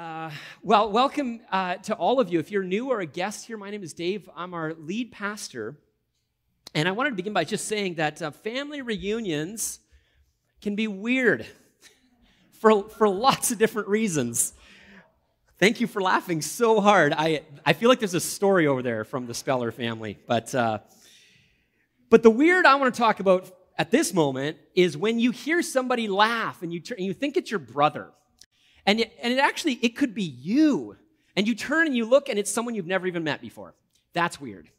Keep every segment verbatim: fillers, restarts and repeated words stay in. Uh, well, welcome uh, to all of you. If you're new or a guest here, my name is Dave. I'm our lead pastor. And I wanted to begin by just saying that uh, family reunions can be weird for, for lots of different reasons. Thank you for laughing so hard. I, I feel like there's a story over there from the Speller family. But, uh, but the weird I want to talk about at this moment is when you hear somebody laugh and you, turn, and you think it's your brother. And it, and it actually, it could be you. And you turn and you look, and it's someone you've never even met before. That's weird.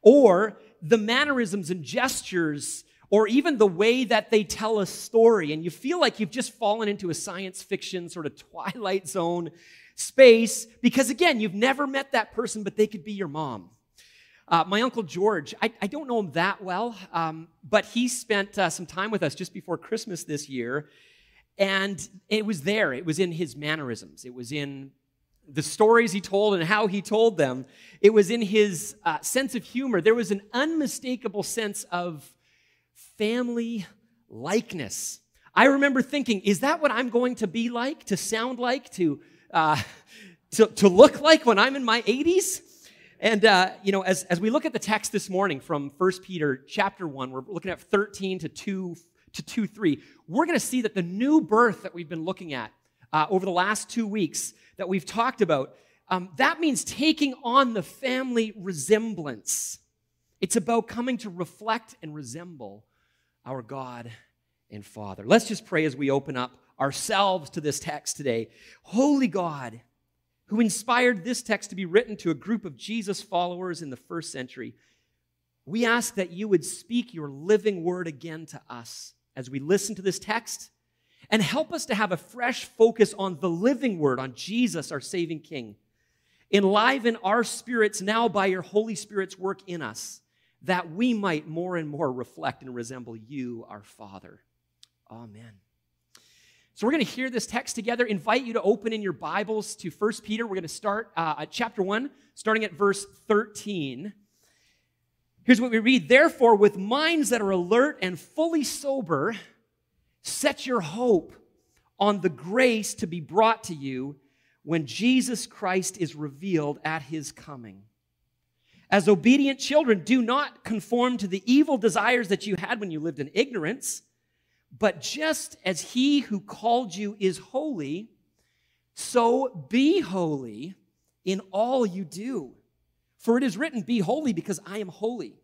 Or the mannerisms and gestures, or even the way that they tell a story, and you feel like you've just fallen into a science fiction sort of Twilight Zone space, because again, you've never met that person, but they could be your mom. Uh, my Uncle George, I, I don't know him that well, um, but he spent uh, some time with us just before Christmas this year. And it was there. It was in his mannerisms. It was in the stories he told and how he told them. It was in his uh, sense of humor. There was an unmistakable sense of family likeness. I remember thinking, is that what I'm going to be like, to sound like, to uh, to, to look like when I'm in my eighties? And, uh, you know, as, as we look at the text this morning from First Peter chapter one, we're looking at thirteen to two. To two three, we're going to see that the new birth that we've been looking at uh, over the last two weeks that we've talked about, um, that means taking on the family resemblance. It's about coming to reflect and resemble our God and Father. Let's just pray as we open up ourselves to this text today. Holy God, who inspired this text to be written to a group of Jesus followers in the first century, we ask that you would speak your living word again to us as we listen to this text, and help us to have a fresh focus on the living word, on Jesus, our saving King. Enliven our spirits now by your Holy Spirit's work in us, that we might more and more reflect and resemble you, our Father. Amen. So we're going to hear this text together. Invite you to open in your Bibles to First Peter. We're going to start uh, at chapter one, starting at verse thirteen. Here's what we read. Therefore, with minds that are alert and fully sober, set your hope on the grace to be brought to you when Jesus Christ is revealed at his coming. As obedient children, do not conform to the evil desires that you had when you lived in ignorance, but just as he who called you is holy, so be holy in all you do. For it is written, be holy because I am holy.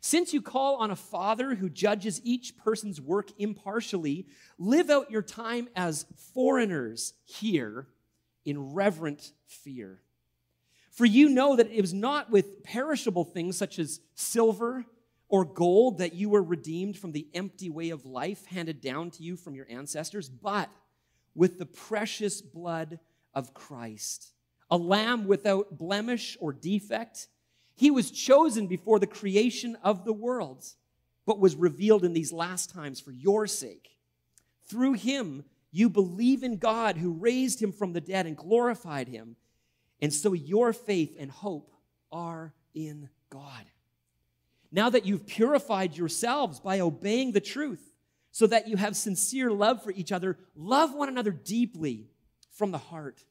Since you call on a Father who judges each person's work impartially, live out your time as foreigners here in reverent fear. For you know that it was not with perishable things such as silver or gold that you were redeemed from the empty way of life handed down to you from your ancestors, but with the precious blood of Christ, a lamb without blemish or defect. He was chosen before the creation of the world, but was revealed in these last times for your sake. Through him, you believe in God who raised him from the dead and glorified him, and so your faith and hope are in God. Now that you've purified yourselves by obeying the truth, so that you have sincere love for each other, love one another deeply from the heart.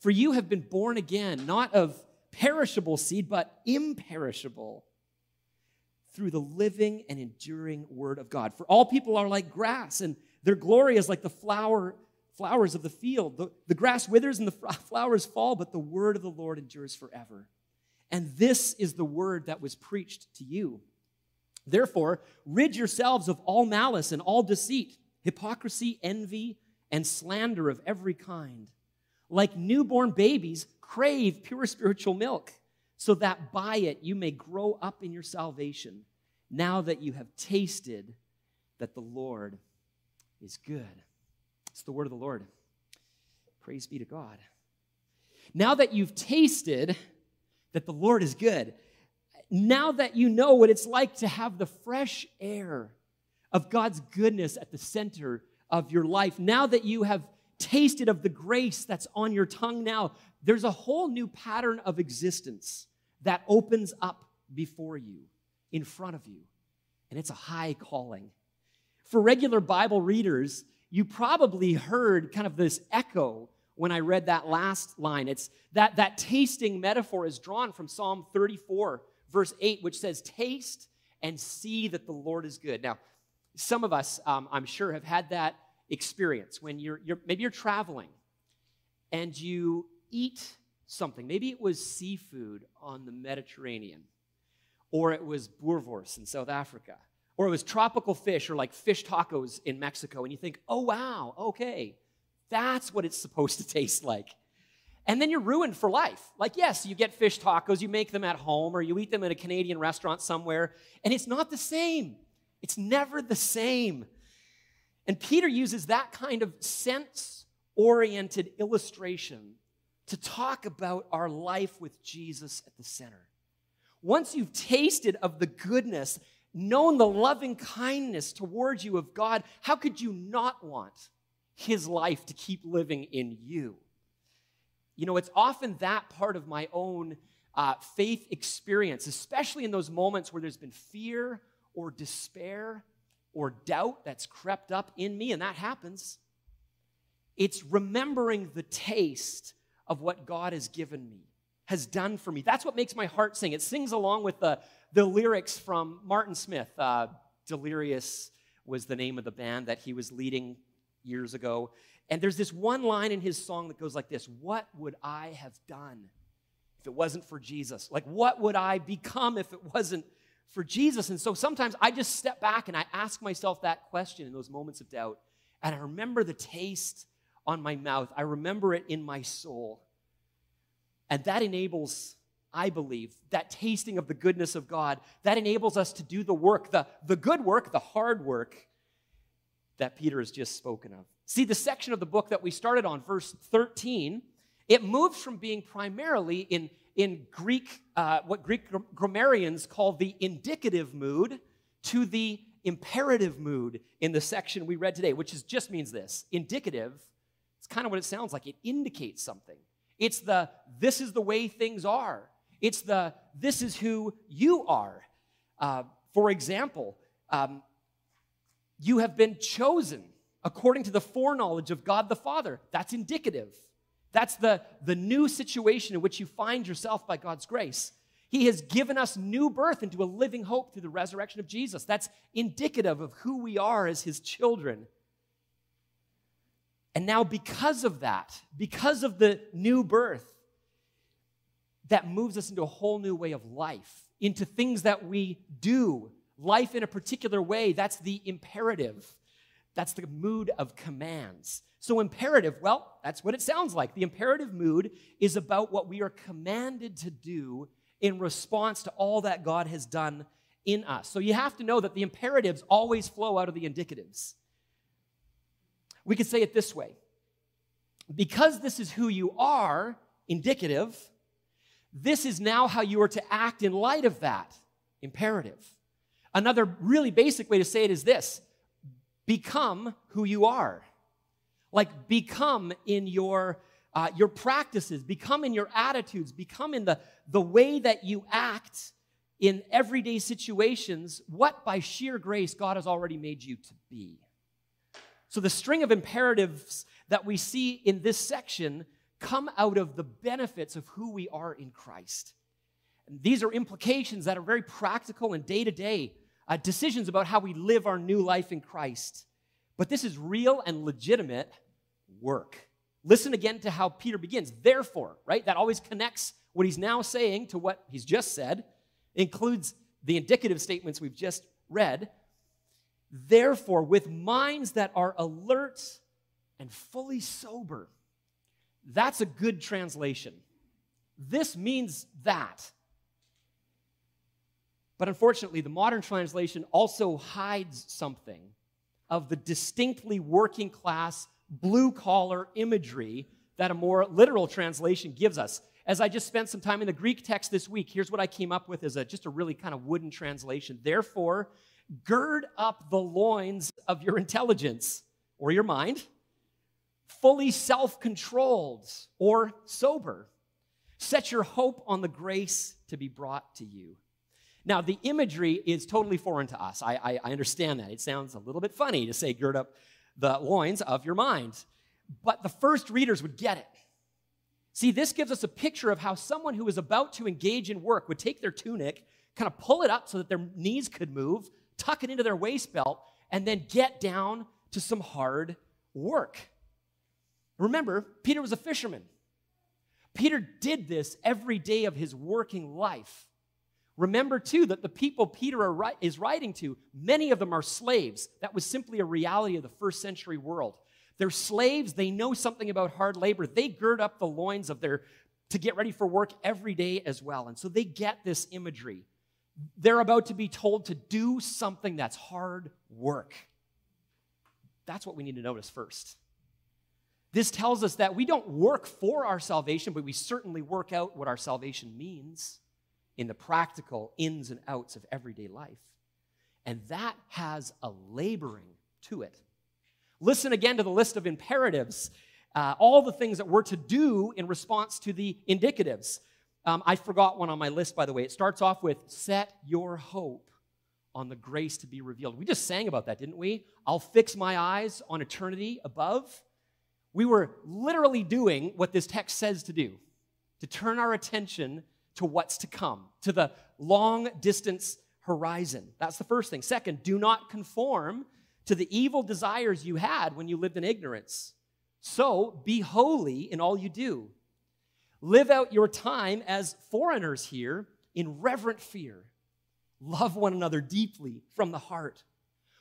For you have been born again, not of perishable seed, but imperishable, through the living and enduring word of God. For all people are like grass, and their glory is like the flower, flowers of the field. The, the grass withers and the flowers fall, but the word of the Lord endures forever. And this is the word that was preached to you. Therefore, rid yourselves of all malice and all deceit, hypocrisy, envy, and slander of every kind. Like newborn babies, crave pure spiritual milk, so that by it you may grow up in your salvation, now that you have tasted that the Lord is good. It's the word of the Lord. Praise be to God. Now that you've tasted that the Lord is good, now that you know what it's like to have the fresh air of God's goodness at the center of your life, now that you have tasted of the grace that's on your tongue now, there's a whole new pattern of existence that opens up before you, in front of you, and it's a high calling. For regular Bible readers, you probably heard kind of this echo when I read that last line. It's that, that tasting metaphor is drawn from Psalm thirty-four, verse eight, which says, taste and see that the Lord is good. Now, some of us, um, I'm sure, have had that experience when you're, you're, maybe you're traveling and you eat something. Maybe it was seafood on the Mediterranean, or it was boerewors in South Africa, or it was tropical fish or like fish tacos in Mexico, and you think, oh, wow, okay, that's what it's supposed to taste like. And then you're ruined for life. Like, yes, you get fish tacos, you make them at home, or you eat them at a Canadian restaurant somewhere, and it's not the same. It's never the same. And Peter uses that kind of sense-oriented illustration to talk about our life with Jesus at the center. Once you've tasted of the goodness, known the loving kindness towards you of God, how could you not want his life to keep living in you? You know, it's often that part of my own uh, faith experience, especially in those moments where there's been fear or despair or doubt that's crept up in me, and that happens. It's remembering the taste of what God has given me, has done for me. That's what makes my heart sing. It sings along with the, the lyrics from Martin Smith. Uh, Delirious was the name of the band that he was leading years ago. And there's this one line in his song that goes like this: what would I have done if it wasn't for Jesus? Like, what would I become if it wasn't for Jesus? And so sometimes I just step back and I ask myself that question in those moments of doubt. And I remember the taste on my mouth. I remember it in my soul. And that enables, I believe, that tasting of the goodness of God, that enables us to do the work, the, the good work, the hard work that Peter has just spoken of. See, the section of the book that we started on, verse thirteen, it moves from being primarily in, in Greek, uh, what Greek grammarians call the indicative mood, to the imperative mood in the section we read today, which is, just means this. Indicative, it's kind of what it sounds like. It indicates something. It's the, this is the way things are. It's the, this is who you are. Uh, for example, um, you have been chosen according to the foreknowledge of God the Father. That's indicative. That's the, the new situation in which you find yourself by God's grace. He has given us new birth into a living hope through the resurrection of Jesus. That's indicative of who we are as his children. And now, because of that, because of the new birth, that moves us into a whole new way of life, into things that we do, life in a particular way. That's the imperative. That's the mood of commands. So imperative, well, that's what it sounds like. The imperative mood is about what we are commanded to do in response to all that God has done in us. So you have to know that the imperatives always flow out of the indicatives. We could say it this way: because this is who you are, indicative, this is now how you are to act in light of that, imperative. Another really basic way to say it is this: become who you are. Like, become in your, uh, your practices, become in your attitudes, become in the, the way that you act in everyday situations, what by sheer grace God has already made you to be. So the string of imperatives that we see in this section come out of the benefits of who we are in Christ. And these are implications that are very practical and day-to-day uh, decisions about how we live our new life in Christ. But this is real and legitimate work. Listen again to how Peter begins. Therefore, right? That always connects what he's now saying to what he's just said. It includes the indicative statements we've just read. Therefore, with minds that are alert and fully sober. That's a good translation. This means that. But unfortunately, the modern translation also hides something of the distinctly working class, blue-collar imagery that a more literal translation gives us. As I just spent some time in the Greek text this week, here's what I came up with as a, just a really kind of wooden translation. Therefore, gird up the loins of your intelligence or your mind, fully self-controlled or sober. Set your hope on the grace to be brought to you. Now, the imagery is totally foreign to us. I, I, I understand that. It sounds a little bit funny to say gird up the loins of your mind. but the first readers would get it. See, this gives us a picture of how someone who is about to engage in work would take their tunic, kind of pull it up so that their knees could move, tuck it into their waist belt, and then get down to some hard work. Remember, Peter was a fisherman. Peter did this every day of his working life. Remember, too, that the people Peter are, is writing to, many of them are slaves. That was simply a reality of the first century world. They're slaves. They know something about hard labor. They gird up the loins of their to get ready for work every day as well. And so they get this imagery. They're about to be told to do something that's hard work. That's what we need to notice first. This tells us that we don't work for our salvation, but we certainly work out what our salvation means in the practical ins and outs of everyday life. And that has a laboring to it. Listen again to the list of imperatives, uh, all the things that we're to do in response to the indicatives. Um, I forgot one on my list, by the way. It starts off with, set your hope on the grace to be revealed. We just sang about that, didn't we? I'll fix my eyes on eternity above. We were literally doing what this text says to do, to turn our attention to what's to come, to the long-distance horizon. That's the first thing. Second, do not conform to the evil desires you had when you lived in ignorance. So be holy in all you do. Live out your time as foreigners here in reverent fear. Love one another deeply from the heart.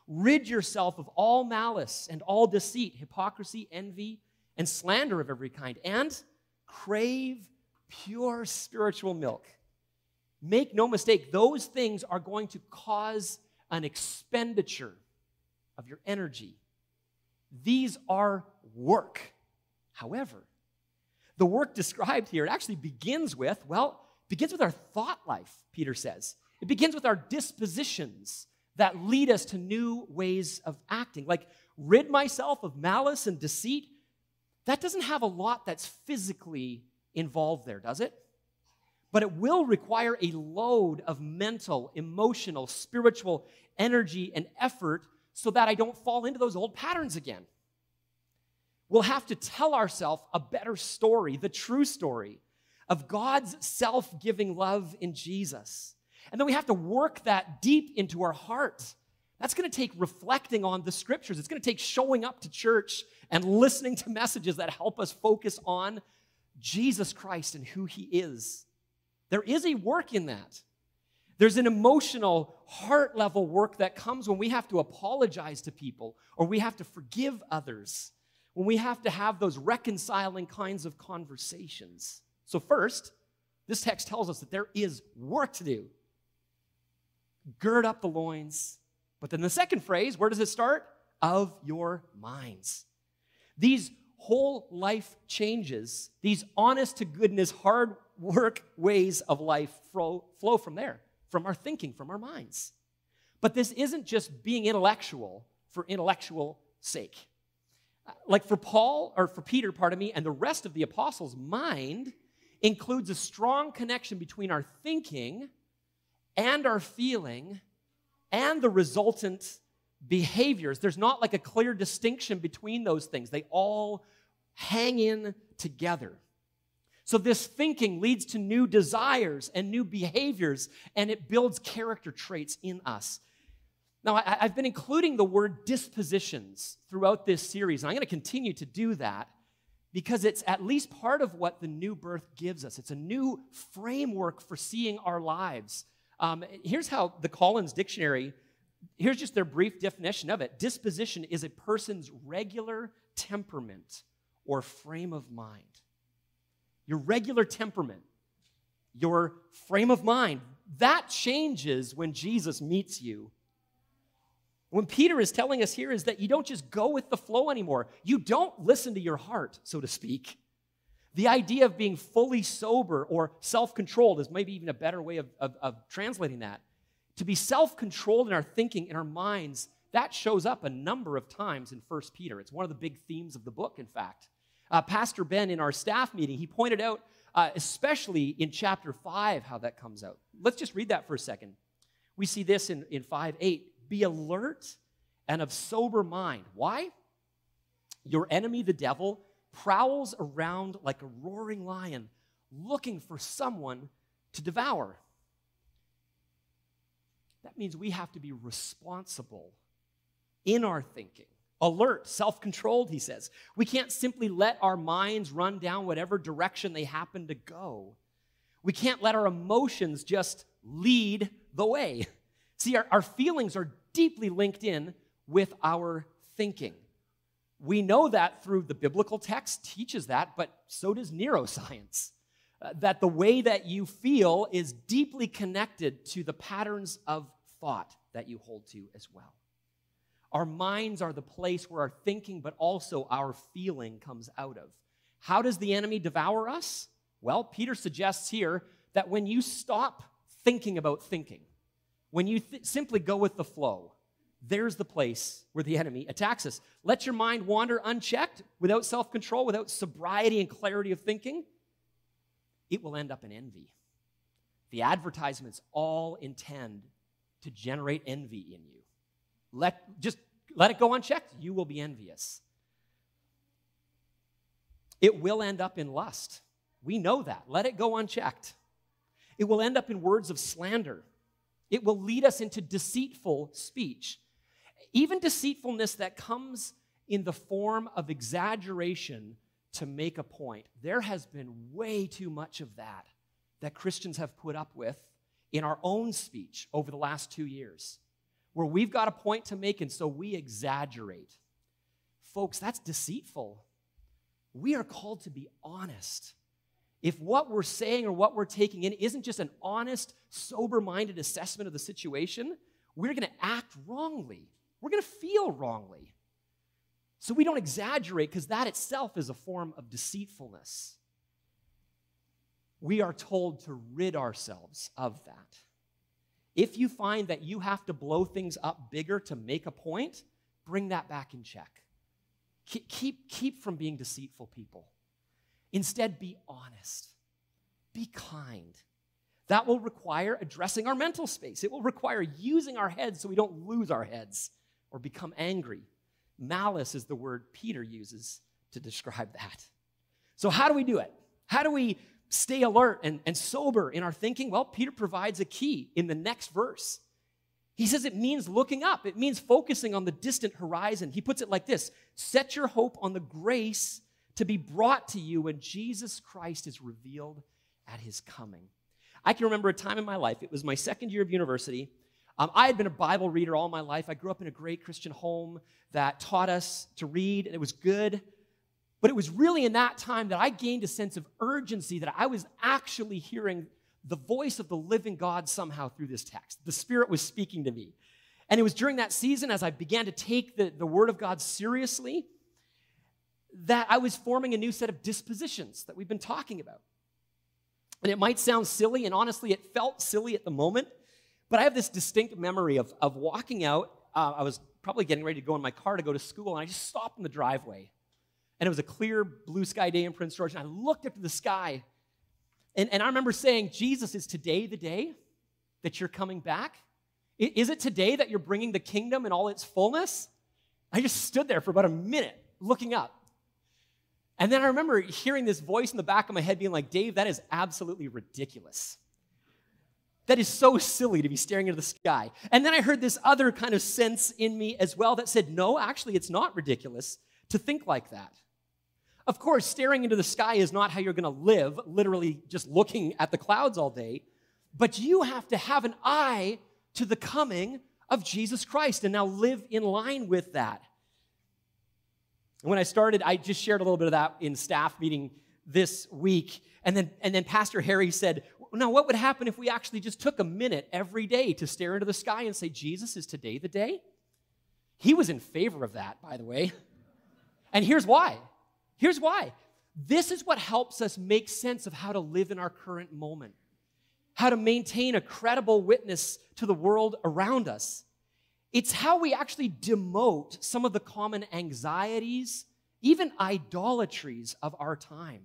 Rid yourself of all malice and all deceit, hypocrisy, envy, and slander of every kind. And crave pure spiritual milk. Make no mistake, those things are going to cause an expenditure of your energy. These are work. However, the work described here, it actually begins with, well, it begins with our thought life, Peter says. It begins with our dispositions that lead us to new ways of acting. Like, rid myself of malice and deceit. That doesn't have a lot that's physically involved there, does it? But it will require a load of mental, emotional, spiritual energy and effort so that I don't fall into those old patterns again. We'll have to tell ourselves a better story, the true story of God's self-giving love in Jesus. And then we have to work that deep into our heart. That's going to take reflecting on the scriptures. It's going to take showing up to church and listening to messages that help us focus on Jesus Christ and who he is. There is a work in that. There's an emotional, heart-level work that comes when we have to apologize to people or we have to forgive others, when we have to have those reconciling kinds of conversations. So first, this text tells us that there is work to do. Gird up the loins. But then the second phrase, where does it start? Of your minds. These whole life changes, these honest-to-goodness, hard work ways of life flow, flow from there, from our thinking, from our minds. But this isn't just being intellectual for intellectual sake. Like for Paul, or for Peter, pardon me, and the rest of the apostles, mind includes a strong connection between our thinking and our feeling and the resultant behaviors. There's not like a clear distinction between those things. They all hang in together. So this thinking leads to new desires and new behaviors, and it builds character traits in us. Now, I, I've been including the word dispositions throughout this series, and I'm going to continue to do that because it's at least part of what the new birth gives us. It's a new framework for seeing our lives. Um, here's how the Collins Dictionary, here's just their brief definition of it. Disposition is a person's regular temperament or frame of mind. Your regular temperament, your frame of mind, that changes when Jesus meets you. What Peter is telling us here is that you don't just go with the flow anymore. You don't listen to your heart, so to speak. The idea of being fully sober or self-controlled is maybe even a better way of, of, of translating that. To be self-controlled in our thinking, in our minds, that shows up a number of times in First Peter. It's one of the big themes of the book, in fact. Uh, Pastor Ben, in our staff meeting, he pointed out, uh, especially in chapter five, how that comes out. Let's just read that for a second. We see this in, in five eight. Be alert and of sober mind. Why? Your enemy, the devil, prowls around like a roaring lion looking for someone to devour. That means we have to be responsible in our thinking. Alert, self-controlled, he says. We can't simply let our minds run down whatever direction they happen to go. We can't let our emotions just lead the way. See, our, our feelings are deeply linked in with our thinking. We know that through the biblical text teaches that, but so does neuroscience, uh, that the way that you feel is deeply connected to the patterns of thought that you hold to as well. Our minds are the place where our thinking, but also our feeling comes out of. How does the enemy devour us? Well, Peter suggests here that when you stop thinking about thinking, when you th- simply go with the flow, there's the place where the enemy attacks us. Let your mind wander unchecked, without self-control, without sobriety and clarity of thinking. It will end up in envy. The advertisements all intend to generate envy in you. Let, just let it go unchecked. You will be envious. It will end up in lust. We know that. Let it go unchecked. It will end up in words of slander. It will lead us into deceitful speech. Even deceitfulness that comes in the form of exaggeration to make a point. There has been way too much of that that Christians have put up with in our own speech over the last two years. Where we've got a point to make, and so we exaggerate. Folks, that's deceitful. We are called to be honest. If what we're saying or what we're taking in isn't just an honest, sober-minded assessment of the situation, we're going to act wrongly. We're going to feel wrongly. So we don't exaggerate, because that itself is a form of deceitfulness. We are told to rid ourselves of that. If you find that you have to blow things up bigger to make a point, bring that back in check. Keep, keep, keep from being deceitful people. Instead, be honest. Be kind. That will require addressing our mental space. It will require using our heads so we don't lose our heads or become angry. Malice is the word Peter uses to describe that. So how do we do it? How do we stay alert and, and sober in our thinking? Well, Peter provides a key in the next verse. He says it means looking up. It means focusing on the distant horizon. He puts it like this: set your hope on the grace to be brought to you when Jesus Christ is revealed at his coming. I can remember a time in my life. It was my second year of university. Um, I had been a Bible reader all my life. I grew up in a great Christian home that taught us to read, and it was good. But it was really in that time that I gained a sense of urgency that I was actually hearing the voice of the living God somehow through this text. The Spirit was speaking to me. And it was during that season, as I began to take the, the Word of God seriously, that I was forming a new set of dispositions that we've been talking about. And it might sound silly, and honestly, it felt silly at the moment, but I have this distinct memory of, of walking out. Uh, I was probably getting ready to go in my car to go to school, and I just stopped in the driveway. And it was a clear blue sky day in Prince George. And I looked up to the sky. And, and I remember saying, Jesus, is today the day that you're coming back? Is it today that you're bringing the kingdom in all its fullness? I just stood there for about a minute looking up. And then I remember hearing this voice in the back of my head being like, Dave, that is absolutely ridiculous. That is so silly to be staring into the sky. And then I heard this other kind of sense in me as well that said, no, actually, it's not ridiculous to think like that. Of course, staring into the sky is not how you're going to live, literally just looking at the clouds all day, but you have to have an eye to the coming of Jesus Christ and now live in line with that. And when I started, I just shared a little bit of that in staff meeting this week, and then, and then Pastor Harry said, now what would happen if we actually just took a minute every day to stare into the sky and say, Jesus, is today the day? He was in favor of that, by the way. And here's why. Here's why. This is what helps us make sense of how to live in our current moment, how to maintain a credible witness to the world around us. It's how we actually demote some of the common anxieties, even idolatries of our time.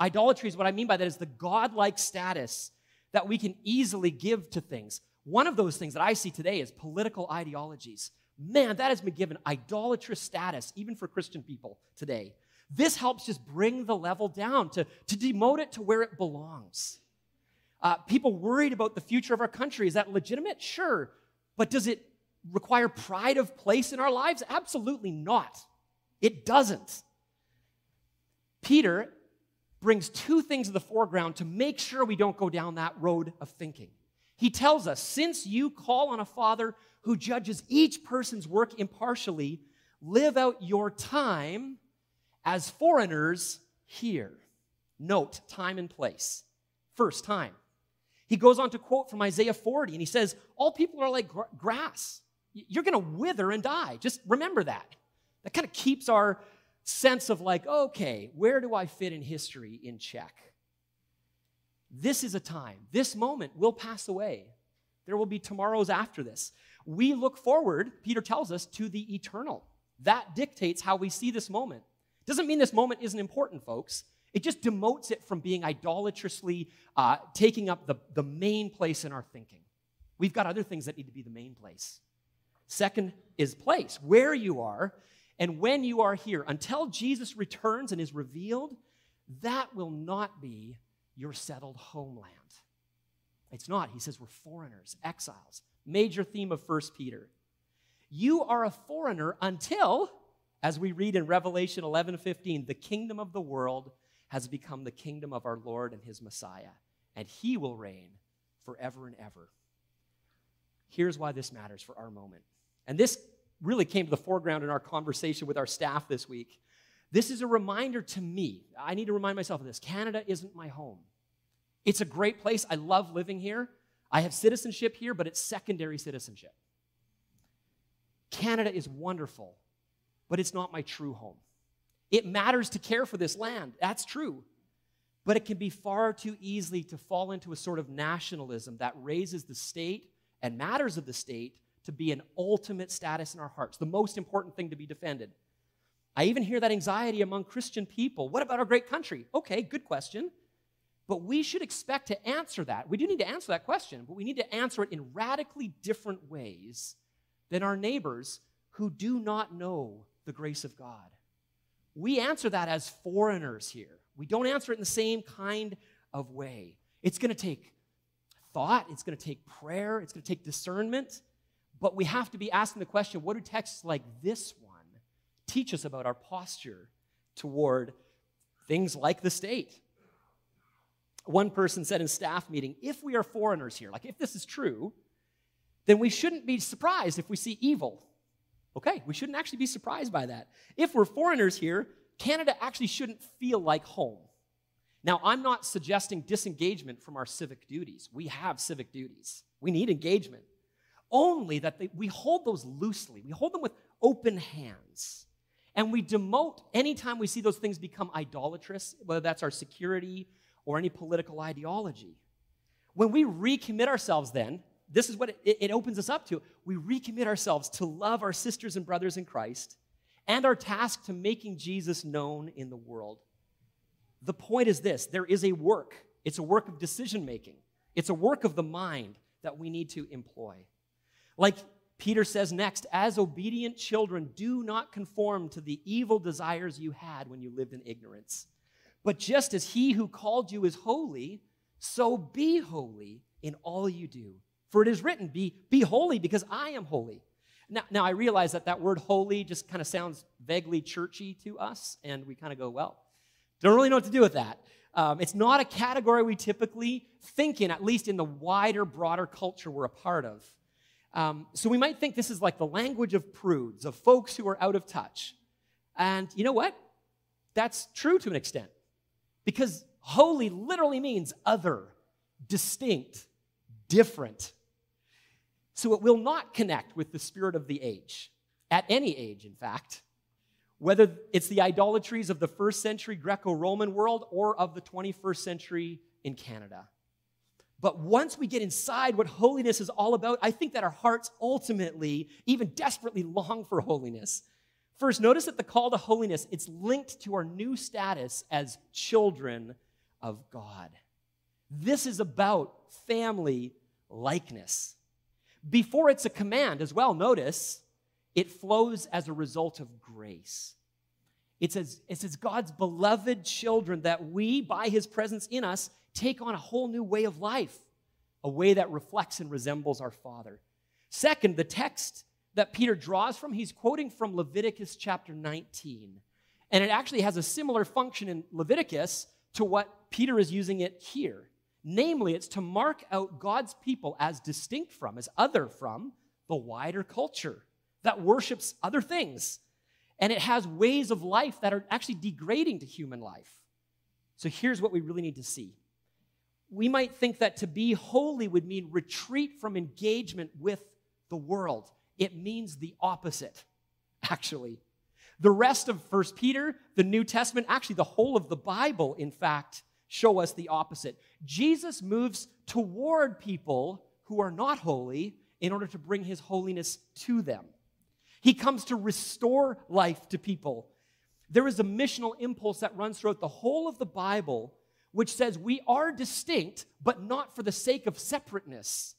Idolatry is what I mean by that is the godlike status that we can easily give to things. One of those things that I see today is political ideologies. Man, that has been given idolatrous status, even for Christian people today. This helps just bring the level down, to, to demote it to where it belongs. Uh, people worried about the future of our country. Is that legitimate? Sure. But does it require pride of place in our lives? Absolutely not. It doesn't. Peter brings two things to the foreground to make sure we don't go down that road of thinking. He tells us, since you call on a Father who judges each person's work impartially, live out your time as foreigners here. Note, time and place. First, time. He goes on to quote from Isaiah forty, and he says, all people are like gr- grass. You're going to wither and die. Just remember that. That kind of keeps our sense of like, okay, where do I fit in history in check? This is a time. This moment will pass away. There will be tomorrows after this. We look forward, Peter tells us, to the eternal. That dictates how we see this moment. Doesn't mean this moment isn't important, folks. It just demotes it from being idolatrously uh, taking up the, the main place in our thinking. We've got other things that need to be the main place. Second is place, where you are and when you are here. Until Jesus returns and is revealed, that will not be your settled homeland. It's not. He says we're foreigners, exiles. Major theme of First Peter. You are a foreigner until, as we read in Revelation eleven fifteen, the kingdom of the world has become the kingdom of our Lord and his Messiah, and he will reign forever and ever. Here's why this matters for our moment. And this really came to the foreground in our conversation with our staff this week. This is a reminder to me. I need to remind myself of this. Canada isn't my home. It's a great place. I love living here. I have citizenship here, but it's secondary citizenship. Canada is wonderful, but it's not my true home. It matters to care for this land. That's true. But it can be far too easily to fall into a sort of nationalism that raises the state and matters of the state to be an ultimate status in our hearts, the most important thing to be defended. I even hear that anxiety among Christian people. What about our great country? Okay, good question. But we should expect to answer that. We do need to answer that question, but we need to answer it in radically different ways than our neighbors who do not know the grace of God. We answer that as foreigners here. We don't answer it in the same kind of way. It's going to take thought. It's going to take prayer. It's going to take discernment. But we have to be asking the question, what do texts like this one teach us about our posture toward things like the state? One person said in staff meeting, if we are foreigners here, like if this is true, then we shouldn't be surprised if we see evil. Okay, we shouldn't actually be surprised by that. If we're foreigners here, Canada actually shouldn't feel like home. Now, I'm not suggesting disengagement from our civic duties. We have civic duties. We need engagement. Only that they, we hold those loosely. We hold them with open hands. And we demote anytime we see those things become idolatrous, whether that's our security or any political ideology. When we recommit ourselves then, this is what it, it opens us up to. We recommit ourselves to love our sisters and brothers in Christ and our task to making Jesus known in the world. The point is this. There is a work. It's a work of decision-making. It's a work of the mind that we need to employ. Like Peter says next, as obedient children, do not conform to the evil desires you had when you lived in ignorance. But just as he who called you is holy, so be holy in all you do. For it is written, be, be holy because I am holy. Now, now I realize that that word holy just kind of sounds vaguely churchy to us, and we kind of go, well, don't really know what to do with that. Um, it's not a category we typically think in, at least in the wider, broader culture we're a part of. Um, so we might think this is like the language of prudes, of folks who are out of touch. And you know what? That's true to an extent. Because holy literally means other, distinct, different. So it will not connect with the spirit of the age, at any age, in fact, whether it's the idolatries of the first century Greco-Roman world or of the twenty-first century in Canada. But once we get inside what holiness is all about, I think that our hearts ultimately, even desperately, long for holiness. First, notice that the call to holiness, it's linked to our new status as children of God. This is about family likeness. Before it's a command as well, notice, It flows as a result of grace. It's as, it's as God's beloved children that we, by his presence in us, take on a whole new way of life, a way that reflects and resembles our Father. Second, the text that Peter draws from, he's quoting from Leviticus chapter nineteen. And it actually has a similar function in Leviticus to what Peter is using it here. Namely, it's to mark out God's people as distinct from, as other from, the wider culture that worships other things. And it has ways of life that are actually degrading to human life. So here's what we really need to see. We might think that to be holy would mean retreat from engagement with the world. It means the opposite, actually. The rest of First Peter, the New Testament, actually the whole of the Bible, in fact, show us the opposite. Jesus moves toward people who are not holy in order to bring his holiness to them. He comes to restore life to people. There is a missional impulse that runs throughout the whole of the Bible, which says we are distinct, but not for the sake of separateness.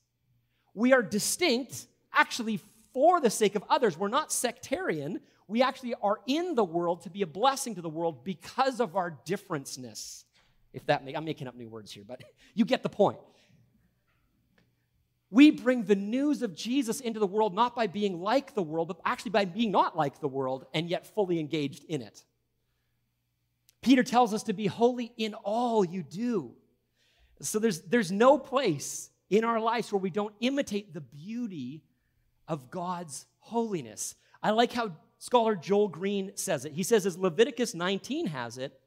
We are distinct, actually, for the sake of others. We're not sectarian. We actually are in the world to be a blessing to the world because of our differenceness. If that makes, I'm making up new words here, but you get the point. We bring the news of Jesus into the world not by being like the world, but actually by being not like the world and yet fully engaged in it. Peter tells us to be holy in all you do. So there's, there's no place in our lives where we don't imitate the beauty of God's holiness. I like how scholar Joel Green says it. He says, as Leviticus nineteen has it,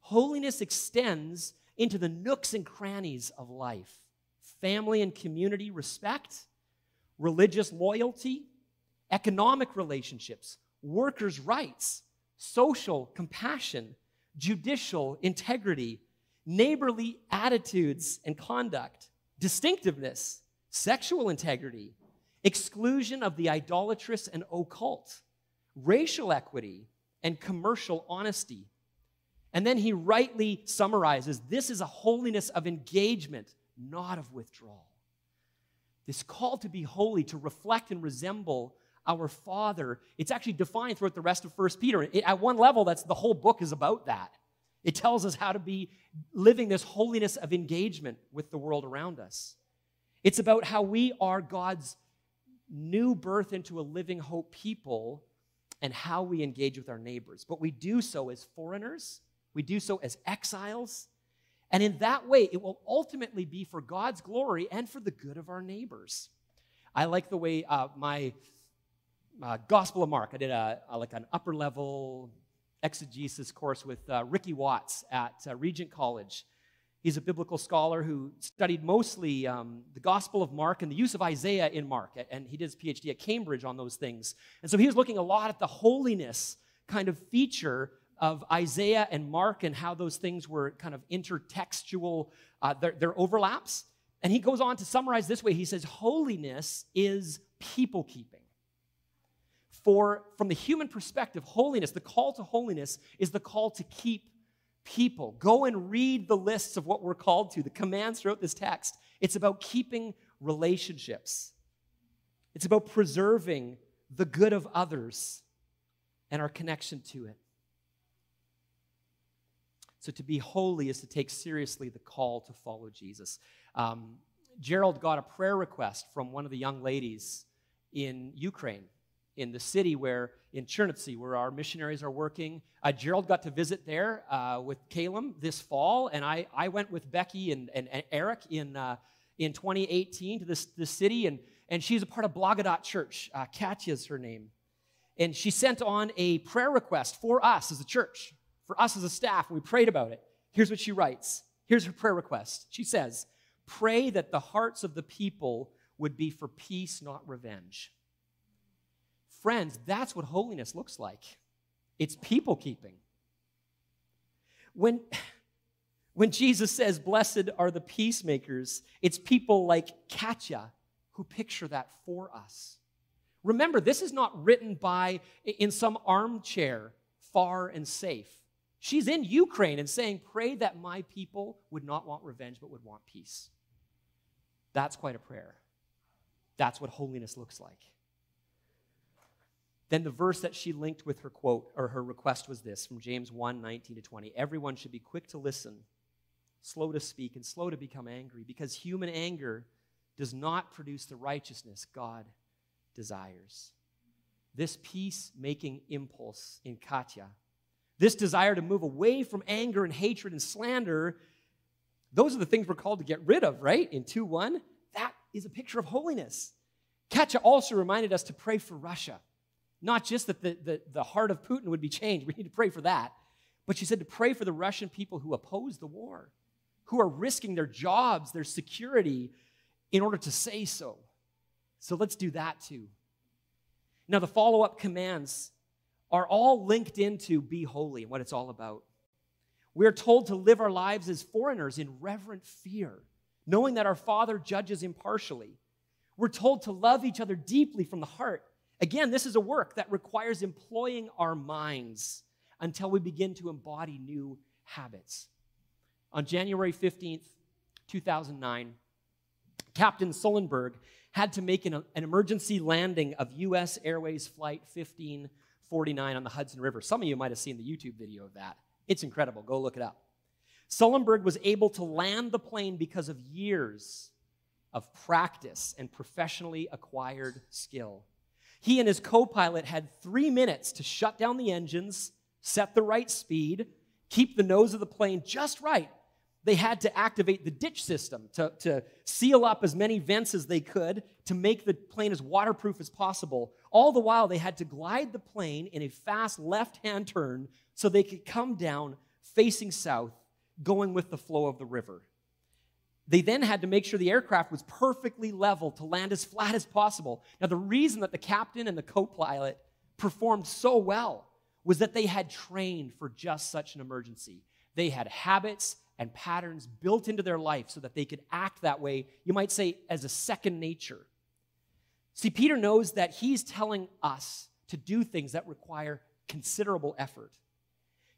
holiness extends into the nooks and crannies of life. Family and community respect, religious loyalty, economic relationships, workers' rights, social compassion, judicial integrity, neighborly attitudes and conduct, distinctiveness, sexual integrity, exclusion of the idolatrous and occult, racial equity, and commercial honesty. And then he rightly summarizes, this is a holiness of engagement, not of withdrawal. This call to be holy, to reflect and resemble our Father, it's actually defined throughout the rest of First Peter. It, at one level, that's the whole book is about that. It tells us how to be living this holiness of engagement with the world around us. It's about how we are God's new birth into a living hope people and how we engage with our neighbors. But we do so as foreigners. We do so as exiles. And in that way, it will ultimately be for God's glory and for the good of our neighbors. I like the way uh, my uh, Gospel of Mark, I did a, a, like an upper-level exegesis course with uh, Ricky Watts at uh, Regent College. He's a biblical scholar who studied mostly um, the Gospel of Mark and the use of Isaiah in Mark, and he did his P H D at Cambridge on those things. And so he was looking a lot at the holiness kind of feature of Isaiah and Mark and how those things were kind of intertextual, uh, their, their overlaps. And he goes on to summarize this way. He says, holiness is people-keeping. For, from the human perspective, holiness, the call to holiness is the call to keep people. Go and read the lists of what we're called to, the commands throughout this text. It's about keeping relationships. It's about preserving the good of others and our connection to it. So to be holy is to take seriously the call to follow Jesus. Um, Gerald got a prayer request from one of the young ladies in Ukraine, in the city where, in Chernivtsi, where our missionaries are working. Uh, Gerald got to visit there uh, with Calum this fall, and I, I went with Becky and, and, and Eric in uh, in twenty eighteen to this, this city, and, and she's a part of Blogadot Church. Uh, Katya is her name. And she sent on a prayer request for us as a church, for us as a staff, and we prayed about it. Here's what she writes. Here's her prayer request. She says, pray that the hearts of the people would be for peace, not revenge. Friends, that's what holiness looks like. It's people-keeping. When, when Jesus says, blessed are the peacemakers, it's people like Katya who picture that for us. Remember, this is not written by, in some armchair, far and safe. She's in Ukraine and saying, pray that my people would not want revenge but would want peace. That's quite a prayer. That's what holiness looks like. Then the verse that she linked with her quote or her request was this, from James one, nineteen to twenty. Everyone should be quick to listen, slow to speak, and slow to become angry, because human anger does not produce the righteousness God desires. This peacemaking impulse in Katya, this desire to move away from anger and hatred and slander, those are the things we're called to get rid of, right? In two one, that is a picture of holiness. Katya also reminded us to pray for Russia. Not just that the, the, the heart of Putin would be changed. We need to pray for that. But she said to pray for the Russian people who oppose the war, who are risking their jobs, their security, in order to say so. So let's do that too. Now, the follow-up commands are all linked into be holy and what it's all about. We are told to live our lives as foreigners in reverent fear, knowing that our Father judges impartially. We're told to love each other deeply from the heart. Again, this is a work that requires employing our minds until we begin to embody new habits. On January fifteenth, two thousand nine, Captain Sullenberger had to make an, an emergency landing of U S Airways Flight fifteen forty-nine on the Hudson River. Some of you might have seen the YouTube video of that. It's incredible. Go look it up. Sullenberger was able to land the plane because of years of practice and professionally acquired skill. He and his co-pilot had three minutes to shut down the engines, set the right speed, keep the nose of the plane just right. They had to activate the ditch system to, to seal up as many vents as they could to make the plane as waterproof as possible. All the while, they had to glide the plane in a fast left-hand turn so they could come down facing south, going with the flow of the river. They then had to make sure the aircraft was perfectly level to land as flat as possible. Now, the reason that the captain and the co-pilot performed so well was that they had trained for just such an emergency. They had habits and patterns built into their life so that they could act that way, you might say, as a second nature. See, Peter knows that he's telling us to do things that require considerable effort.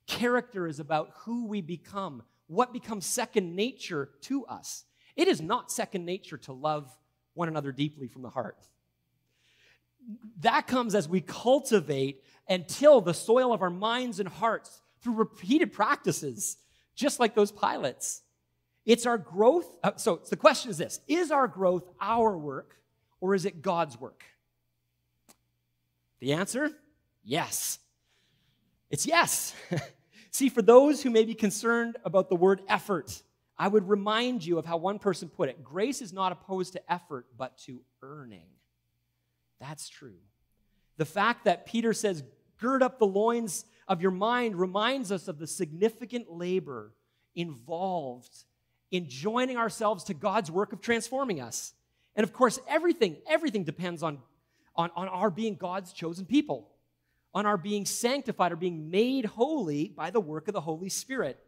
Character is about who we become, what becomes second nature to us. It is not second nature to love one another deeply from the heart. That comes as we cultivate and till the soil of our minds and hearts through repeated practices, just like those pilots. It's our growth. Uh, so the question is this: is our growth our work, or is it God's work? The answer, yes. It's yes. See, for those who may be concerned about the word effort, I would remind you of how one person put it. Grace is not opposed to effort, but to earning. That's true. The fact that Peter says, gird up the loins of your mind, reminds us of the significant labor involved in joining ourselves to God's work of transforming us. And of course, everything, everything depends on, on, on our being God's chosen people, on our being sanctified or being made holy by the work of the Holy Spirit.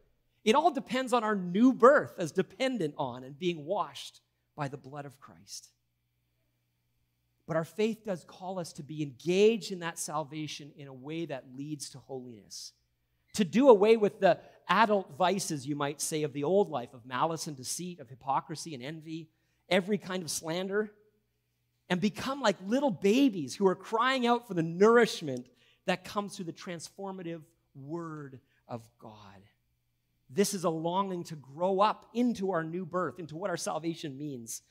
It all depends on our new birth as dependent on and being washed by the blood of Christ. But our faith does call us to be engaged in that salvation in a way that leads to holiness, to do away with the adult vices, you might say, of the old life, of malice and deceit, of hypocrisy and envy, every kind of slander, and become like little babies who are crying out for the nourishment that comes through the transformative word of God. This is a longing to grow up into our new birth, into what our salvation means.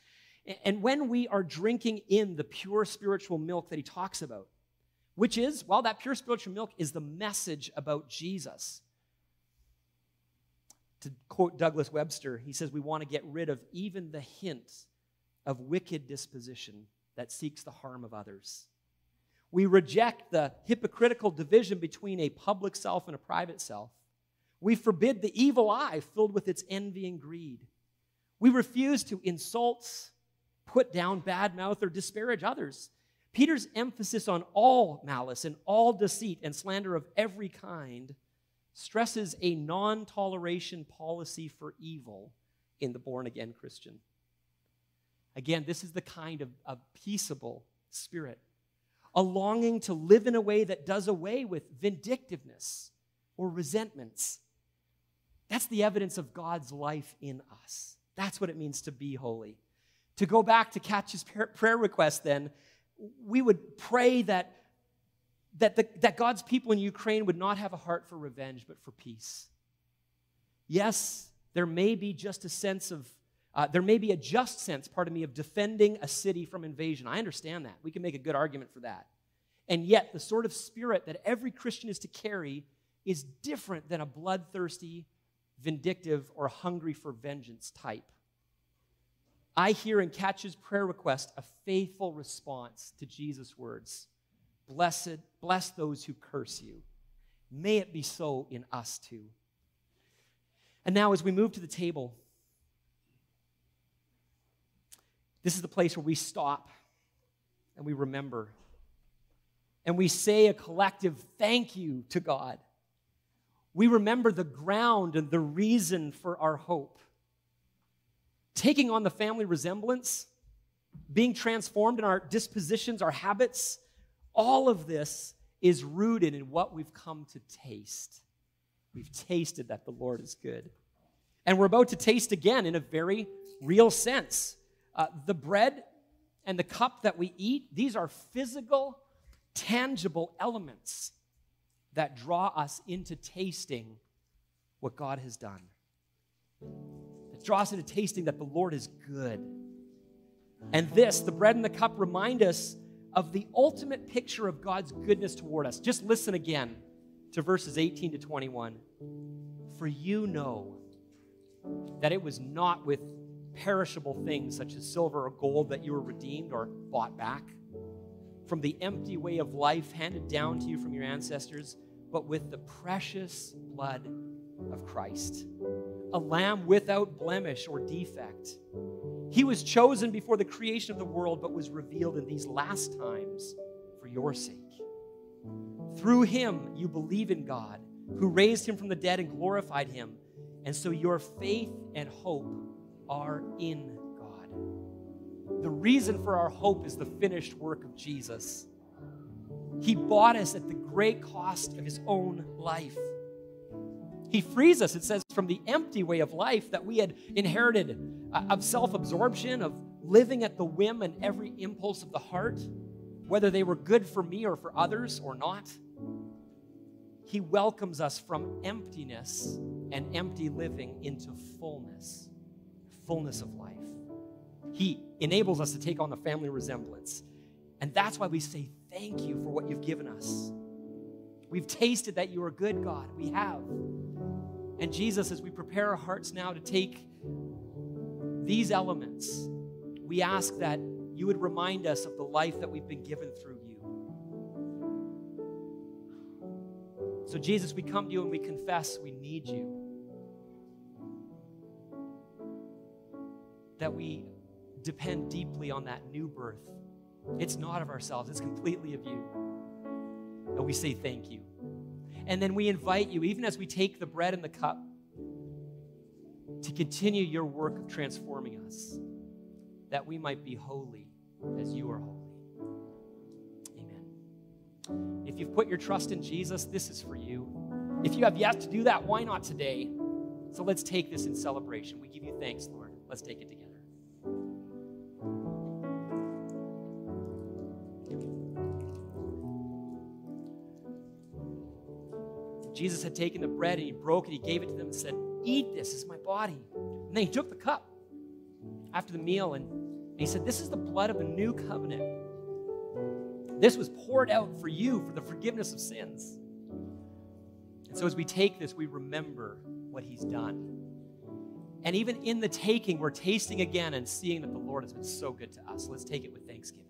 And when we are drinking in the pure spiritual milk that he talks about, which is, well, that pure spiritual milk is the message about Jesus. To quote Douglas Webster, he says, we want to get rid of even the hint of wicked disposition that seeks the harm of others. We reject the hypocritical division between a public self and a private self. We forbid the evil eye filled with its envy and greed. We refuse to insult, put down, badmouth, or disparage others. Peter's emphasis on all malice and all deceit and slander of every kind stresses a non-toleration policy for evil in the born-again Christian. Again, this is the kind of, of peaceable spirit, a longing to live in a way that does away with vindictiveness or resentments. That's the evidence of God's life in us. That's what it means to be holy. To go back to Katya's prayer request then, we would pray that that, the, that God's people in Ukraine would not have a heart for revenge, but for peace. Yes, there may be just a sense of, uh, there may be a just sense, pardon me, of defending a city from invasion. I understand that. We can make a good argument for that. And yet, the sort of spirit that every Christian is to carry is different than a bloodthirsty, vindictive, or hungry for vengeance type. I hear in Katya's prayer request a faithful response to Jesus' words, "Blessed, bless those who curse you." May it be so in us too. And now as we move to the table, this is the place where we stop and we remember and we say a collective thank you to God. We remember the ground and the reason for our hope. Taking on the family resemblance, being transformed in our dispositions, our habits, all of this is rooted in what we've come to taste. We've tasted that the Lord is good. And we're about to taste again in a very real sense. Uh, the bread and the cup that we eat, these are physical, tangible elements that draw us into tasting what God has done. It draws us into tasting that the Lord is good. And this, the bread and the cup, remind us of the ultimate picture of God's goodness toward us. Just listen again to verses eighteen to twenty-one. For you know that it was not with perishable things such as silver or gold that you were redeemed or bought back from the empty way of life handed down to you from your ancestors, but with the precious blood of Christ, a lamb without blemish or defect. He was chosen before the creation of the world, but was revealed in these last times for your sake. Through him, you believe in God, who raised him from the dead and glorified him. And so your faith and hope are in God. The reason for our hope is the finished work of Jesus. He bought us at the great cost of his own life. He frees us, it says, from the empty way of life that we had inherited, uh, of self-absorption, of living at the whim and every impulse of the heart, whether they were good for me or for others or not. He welcomes us from emptiness and empty living into fullness, fullness of life. He enables us to take on the family resemblance. And that's why we say thank you for what you've given us. We've tasted that you are good, God. We have. And Jesus, as we prepare our hearts now to take these elements, we ask that you would remind us of the life that we've been given through you. So Jesus, we come to you and we confess we need you. That we depend deeply on that new birth. It's not of ourselves, it's completely of you. And we say thank you. And then we invite you, even as we take the bread and the cup, to continue your work of transforming us, that we might be holy as you are holy. Amen. If you've put your trust in Jesus, this is for you. If you have yet to do that, why not today? So let's take this in celebration. We give you thanks, Lord. Let's take it together. Jesus had taken the bread and he broke it. He gave it to them and said, "Eat this, it's my body." And then he took the cup after the meal and he said, "This is the blood of the new covenant. This was poured out for you for the forgiveness of sins." And so as we take this, we remember what he's done. And even in the taking, we're tasting again and seeing that the Lord has been so good to us. Let's take it with thanksgiving.